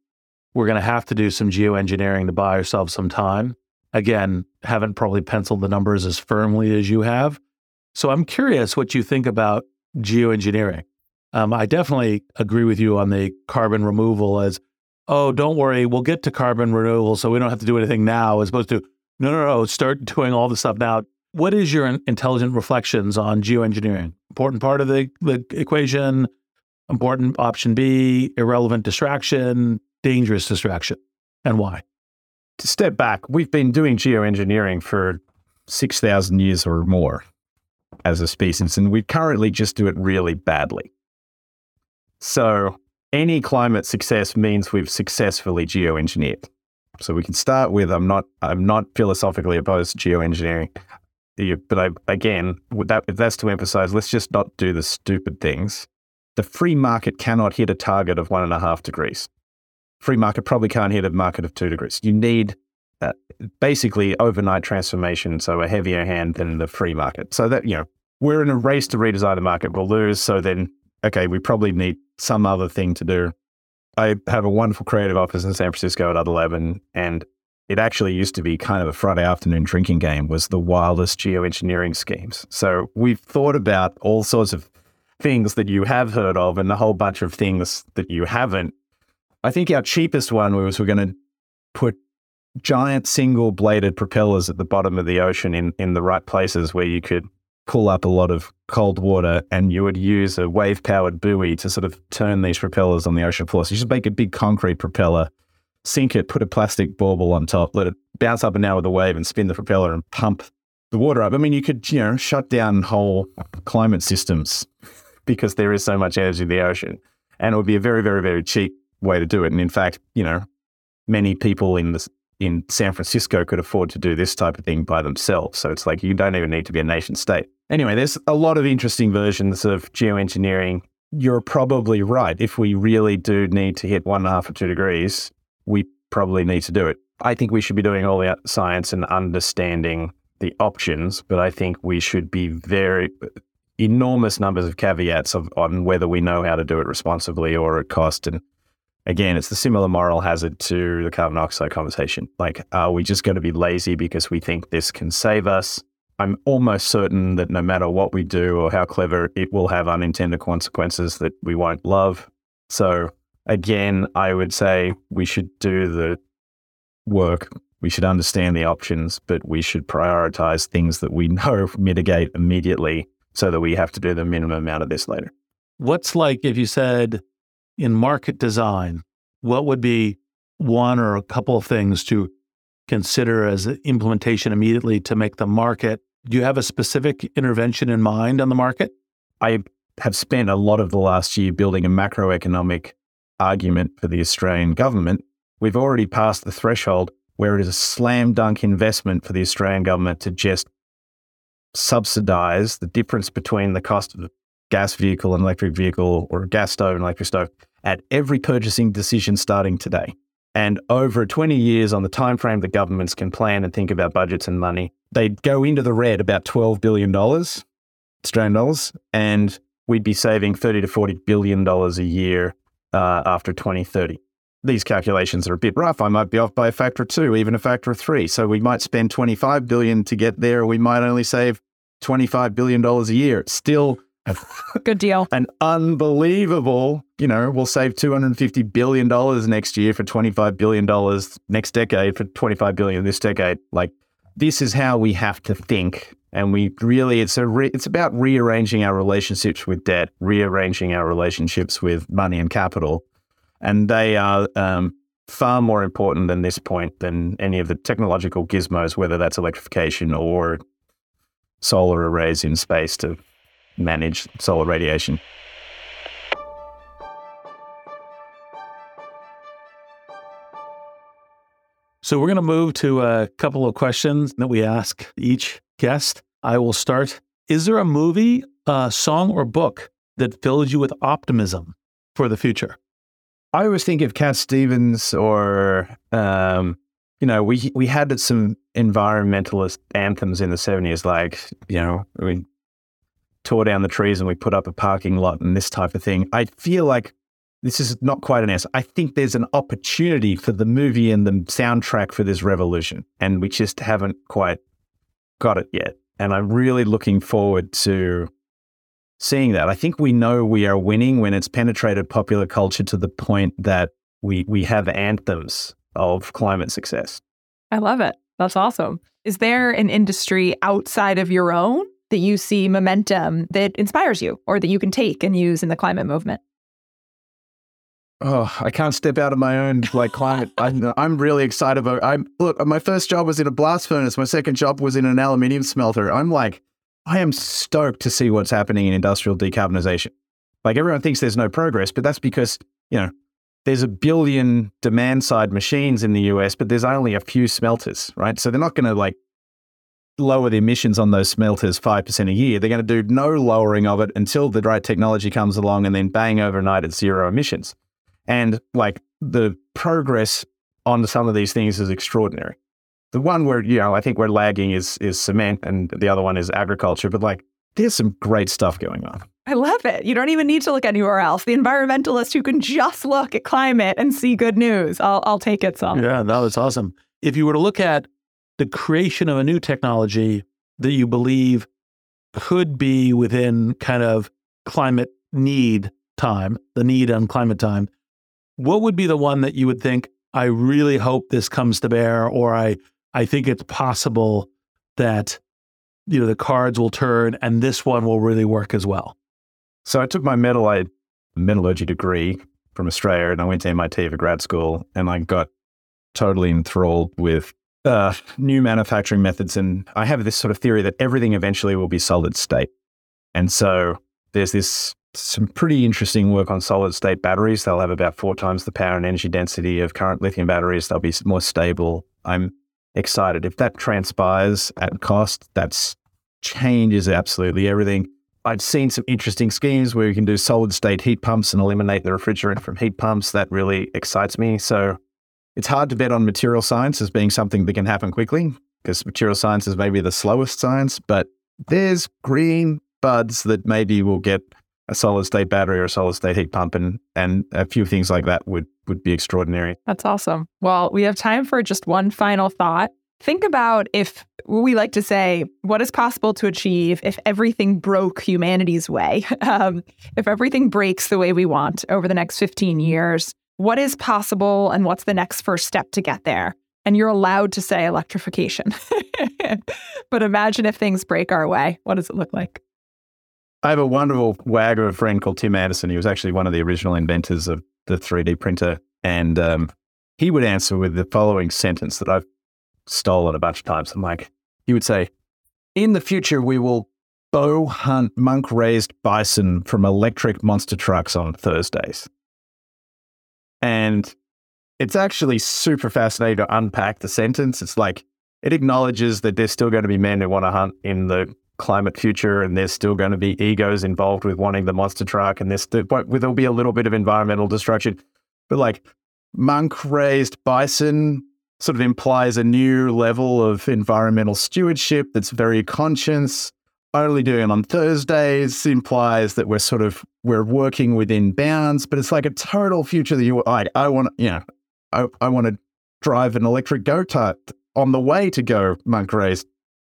we're going to have to do some geoengineering to buy ourselves some time. Again, haven't probably penciled the numbers as firmly as you have. So I'm curious what you think about geoengineering. Um, I definitely agree with you on the carbon removal as, oh, don't worry, we'll get to carbon removal, so we don't have to do anything now, as opposed to, no, no, no, start doing all this stuff now. What is your intelligent reflections on geoengineering? Important part of the, the equation, important option B, irrelevant distraction, dangerous distraction, and why? To step back, we've been doing geoengineering for six thousand years or more as a species, and we currently just do it really badly. So any climate success means we've successfully geoengineered. So we can start with, I'm not I'm not philosophically opposed to geoengineering, but I, again, that, that's to emphasize, let's just not do the stupid things. The free market cannot hit a target of one and a half degrees. Free market probably can't hit a market of two degrees. You need uh, basically overnight transformation, so a heavier hand than the free market. So that, you know, we're in a race to redesign the market. We'll lose. So then, okay, we probably need some other thing to do. I have a wonderful creative office in San Francisco at Other Lab, and, and it actually used to be kind of a Friday afternoon drinking game, was the wildest geoengineering schemes. So we've thought about all sorts of things that you have heard of and a whole bunch of things that you haven't. I think our cheapest one was we're going to put giant single bladed propellers at the bottom of the ocean in, in the right places where you could pull up a lot of cold water, and you would use a wave powered buoy to sort of turn these propellers on the ocean floor. So you just make a big concrete propeller, sink it, put a plastic bauble on top, let it bounce up and down with the wave and spin the propeller and pump the water up. I mean, you could, you know, shut down whole climate systems because there is so much energy in the ocean, and it would be a very, very, very cheap way to do it. And in fact, you know, many people in the, in San Francisco could afford to do this type of thing by themselves. So it's like, you don't even need to be a nation state. Anyway, there's a lot of interesting versions of geoengineering. You're probably right. If we really do need to hit one and a half or two degrees, we probably need to do it. I think we should be doing all the science and understanding the options, but I think we should be very enormous numbers of caveats of, on whether we know how to do it responsibly or at cost. And again, it's the similar moral hazard to the carbon dioxide conversation. Like, are we just going to be lazy because we think this can save us? I'm almost certain that no matter what we do or how clever, it will have unintended consequences that we won't love. So again, I would say we should do the work. We should understand the options, but we should prioritize things that we know mitigate immediately so that we have to do the minimum amount of this later. What's like if you said in market design, what would be one or a couple of things to consider as implementation immediately to make the market? Do you have a specific intervention in mind on the market? I have spent a lot of the last year building a macroeconomic argument for the Australian government. We've already passed the threshold where it is a slam dunk investment for the Australian government to just subsidize the difference between the cost of the gas vehicle and electric vehicle, or a gas stove and electric stove, at every purchasing decision starting today. And over twenty years on the time frame that governments can plan and think about budgets and money, they go into the red about twelve billion dollars, Australian dollars, and we'd be saving thirty to forty billion dollars a year uh, after twenty thirty. These calculations are a bit rough. I might be off by a factor of two, even a factor of three. So we might spend twenty-five billion dollars to get there, or we might only save twenty-five billion dollars a year. It's still good deal. An unbelievable, you know, we'll save two hundred fifty billion dollars next year for twenty-five billion dollars next decade, for twenty-five billion dollars this decade. Like, this is how we have to think. And we really, it's a re, it's about rearranging our relationships with debt, rearranging our relationships with money and capital. And they are um, far more important than this point than any of the technological gizmos, whether that's electrification or solar arrays in space to manage solar radiation. So we're going to move to a couple of questions that we ask each guest. I will start. Is there a movie, a song, or book that fills you with optimism for the future? I always think of Cat Stevens, or, um, you know, we we had some environmentalist anthems in the seventies, like, you know, I mean, tore down the trees and we put up a parking lot and this type of thing. I feel like this is not quite an answer. I think there's an opportunity for the movie and the soundtrack for this revolution, and we just haven't quite got it yet. And I'm really looking forward to seeing that. I think we know we are winning when it's penetrated popular culture to the point that we we have anthems of climate success. I love it. That's awesome. Is there an industry outside of your own that you see momentum that inspires you, or that you can take and use in the climate movement? Oh, I can't step out of my own like climate. I, I'm really excited about. I'm look. My first job was in a blast furnace. My second job was in an aluminium smelter. I'm like, I am stoked to see what's happening in industrial decarbonization. Like, everyone thinks there's no progress, but that's because, you know, there's a billion demand side machines in the U S, but there's only a few smelters, right? So they're not going to like lower the emissions on those smelters five percent a year. They're going to do no lowering of it until the right technology comes along, and then bang, overnight it's zero emissions. And like, the progress on some of these things is extraordinary. The one where, you know, I think we're lagging is is cement, and the other one is agriculture. But like, there's some great stuff going on. I love it. You don't even need to look anywhere else. The environmentalist who can just look at climate and see good news. I'll, I'll take it, Saul. Yeah, no, that's awesome. If you were to look at the creation of a new technology that you believe could be within kind of climate need time, the need on climate time, what would be the one that you would think, I really hope this comes to bear, or I, I think it's possible that, you know, the cards will turn and this one will really work as well? So I took my metal, metallurgy degree from Australia, and I went to M I T for grad school, and I got totally enthralled with uh, new manufacturing methods. And I have this sort of theory that everything eventually will be solid state. And so there's this, some pretty interesting work on solid state batteries. They'll have about four times the power and energy density of current lithium batteries. They'll be more stable. I'm excited. If that transpires at cost, that changes absolutely everything. I've seen some interesting schemes where you can do solid state heat pumps and eliminate the refrigerant from heat pumps. That really excites me. So it's hard to bet on material science as being something that can happen quickly, because material science is maybe the slowest science, but there's green buds that maybe will get a solid state battery or a solid state heat pump, and and a few things like that would, would be extraordinary. That's awesome. Well, we have time for just one final thought. Think about, if we like to say, what is possible to achieve if everything broke humanity's way? Um, if everything breaks the way we want over the next fifteen years, what is possible and what's the next first step to get there? And you're allowed to say electrification. But imagine if things break our way. What does it look like? I have a wonderful wag of a friend called Tim Anderson. He was actually one of the original inventors of the three D printer. And um, he would answer with the following sentence that I've stolen a bunch of times. I'm like, he would say, in the future, we will bow hunt monk-raised bison from electric monster trucks on Thursdays. And it's actually super fascinating to unpack the sentence. It's like, it acknowledges that there's still going to be men who want to hunt in the climate future, and there's still going to be egos involved with wanting the monster truck, and there's th- there'll be a little bit of environmental destruction. But like, monk-raised bison sort of implies a new level of environmental stewardship that's very conscious. Only doing it on Thursdays implies that we're sort of, we're working within bounds, but it's like a total future that you, I, I want, you know, I, I want to drive an electric go-kart on the way to go monk-raised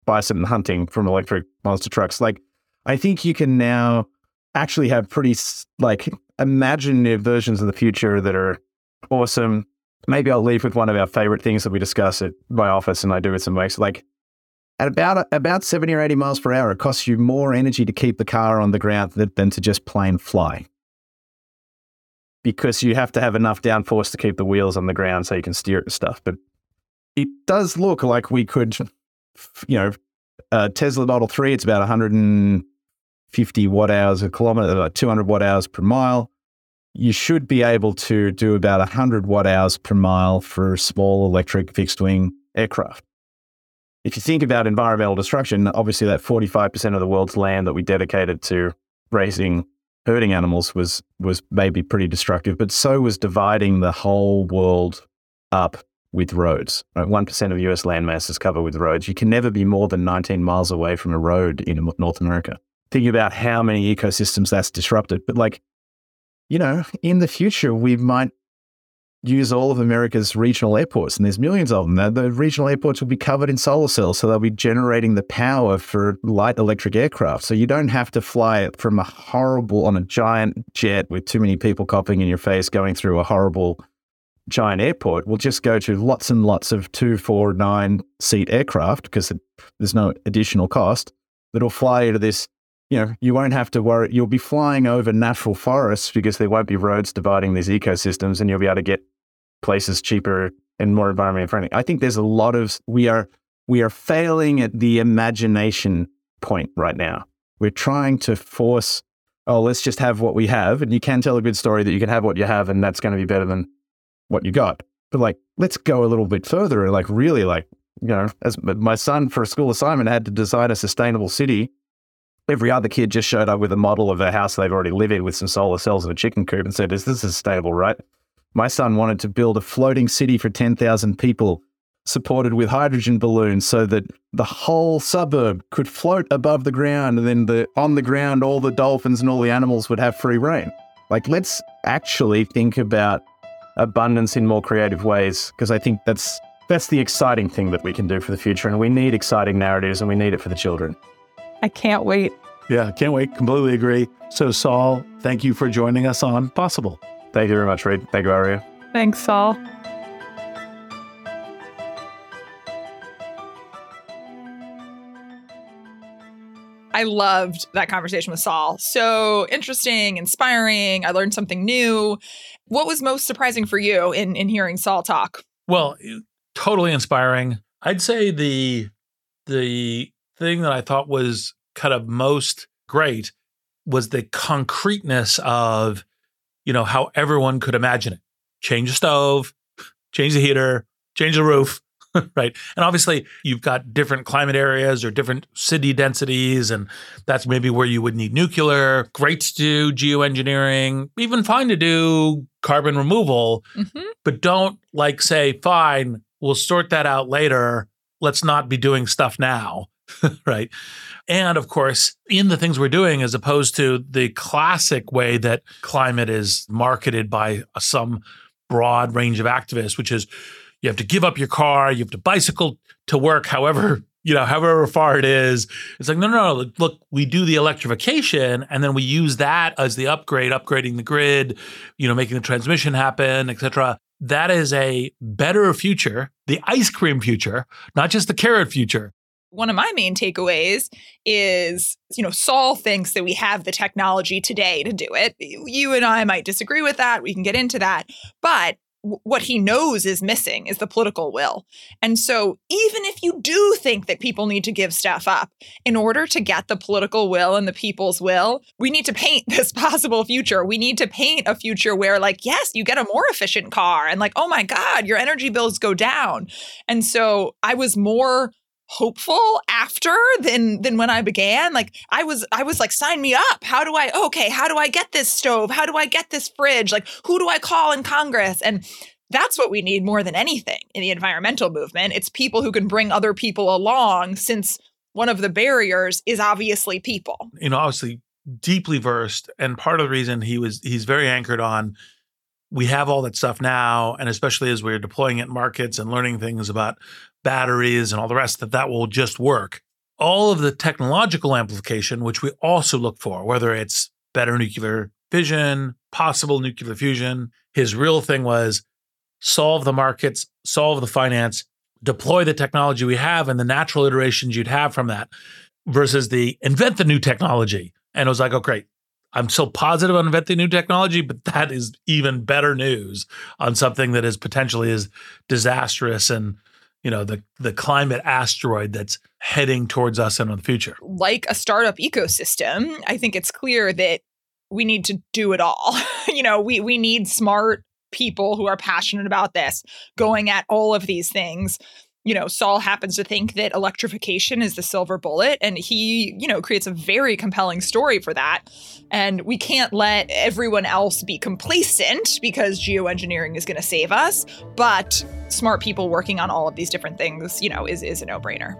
bison hunting from electric monster trucks. Like, I think you can now actually have pretty like imaginative versions of the future that are awesome. Maybe I'll leave with one of our favorite things that we discuss at my office, and I do it some weeks. Like, at about about seventy or eighty miles per hour, it costs you more energy to keep the car on the ground than, than to just plain fly, because you have to have enough downforce to keep the wheels on the ground so you can steer it and stuff. But it does look like we could, you know, uh, Tesla Model three, it's about one hundred fifty watt hours a kilometer, like two hundred watt hours per mile. You should be able to do about one hundred watt hours per mile for small electric fixed wing aircraft. If you think about environmental destruction, obviously that forty-five percent of the world's land that we dedicated to raising herding animals was, was maybe pretty destructive, but so was dividing the whole world up with roads. Right? one percent of U S landmass is covered with roads. You can never be more than nineteen miles away from a road in North America. Think about how many ecosystems that's disrupted. But like, you know, in the future, we might use all of America's regional airports, and there's millions of them. The regional airports will be covered in solar cells, so they'll be generating the power for light electric aircraft. So you don't have to fly from a horrible, on a giant jet with too many people coughing in your face, going through a horrible giant airport. We'll just go to lots and lots of two, four, nine seat aircraft, because there's no additional cost, that'll fly into this, you know, you won't have to worry. You'll be flying over natural forests because there won't be roads dividing these ecosystems, and you'll be able to get places cheaper and more environmentally friendly. I think there's a lot of, we are, we are failing at the imagination point right now. We're trying to force, oh, let's just have what we have. And you can tell a good story that you can have what you have, and that's going to be better than what you got. But like, let's go a little bit further and like really like, you know, as my son for a school assignment had to design a sustainable city. Every other kid just showed up with a model of a house they've already lived in with some solar cells and a chicken coop and said, is this sustainable, right? My son wanted to build a floating city for ten thousand people supported with hydrogen balloons so that the whole suburb could float above the ground, and then the on the ground, all the dolphins and all the animals would have free rein. Like, let's actually think about abundance in more creative ways, because I think that's that's the exciting thing that we can do for the future, and we need exciting narratives, and we need it for the children. I can't wait. Yeah, can't wait. Completely agree. So, Saul, thank you for joining us on Possible. Thank you very much, Reid. Thank you, Aria. Thanks, Saul. I loved that conversation with Saul. So interesting, inspiring. I learned something new. What was most surprising for you in, in hearing Saul talk? Well, totally inspiring. I'd say the the thing that I thought was kind of most great was the concreteness of, you know, how everyone could imagine it. Change the stove, change the heater, change the roof. Right. And obviously, you've got different climate areas or different city densities, and that's maybe where you would need nuclear. Great to do geoengineering, even fine to do carbon removal, mm-hmm. but don't like say, fine, we'll sort that out later. Let's not be doing stuff now. Right. And of course, in the things we're doing, as opposed to the classic way that climate is marketed by some broad range of activists, which is, you have to give up your car. You have to bicycle to work, however, you know, however far it is. It's like, no, no, no. Look, we do the electrification, and then we use that as the upgrade, upgrading the grid, you know, making the transmission happen, et cetera. That is a better future, the ice cream future, not just the carrot future. One of my main takeaways is, you know, Saul thinks that we have the technology today to do it. You and I might disagree with that. We can get into that. But what he knows is missing is the political will. And so even if you do think that people need to give stuff up, in order to get the political will and the people's will, we need to paint this possible future. We need to paint a future where, like, yes, you get a more efficient car, and like, oh my God, your energy bills go down. And so I was more hopeful after than than when I began. Like, I was I was like, sign me up. How do I okay, how do I get this stove? How do I get this fridge? Like, who do I call in Congress? And that's what we need more than anything in the environmental movement. It's people who can bring other people along, since one of the barriers is obviously people. You know, obviously deeply versed, and part of the reason he was he's very anchored on, we have all that stuff now, and especially as we're deploying it in markets and learning things about batteries and all the rest, that that will just work. All of the technological amplification, which we also look for, whether it's better nuclear fission, possible nuclear fusion, his real thing was solve the markets, solve the finance, deploy the technology we have and the natural iterations you'd have from that, versus the invent the new technology. And it was like, oh, great. I'm still positive on inventing new technology, but that is even better news on something that is potentially as disastrous and, you know, the the climate asteroid that's heading towards us in the future. Like a startup ecosystem, I think it's clear that we need to do it all. You know, we we need smart people who are passionate about this, going at all of these things. You know, Saul happens to think that electrification is the silver bullet, and he, you know, creates a very compelling story for that. And we can't let everyone else be complacent because geoengineering is going to save us. But smart people working on all of these different things, you know, is, is a no-brainer.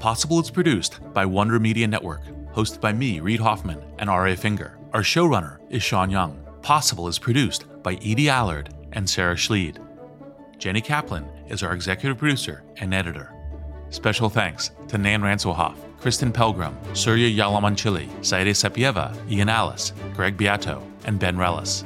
Possible is produced by Wonder Media Network. Hosted by me, Reid Hoffman, and Aria Finger. Our showrunner is Sean Young. Possible is produced by Edie Allard and Sarah Schleid. Jenny Kaplan is our executive producer and editor. Special thanks to Nan Ranselhoff, Kristen Pelgram, Surya Yalamanchili, Saide Sapieva, Ian Alice, Greg Beato, and Ben Rellis.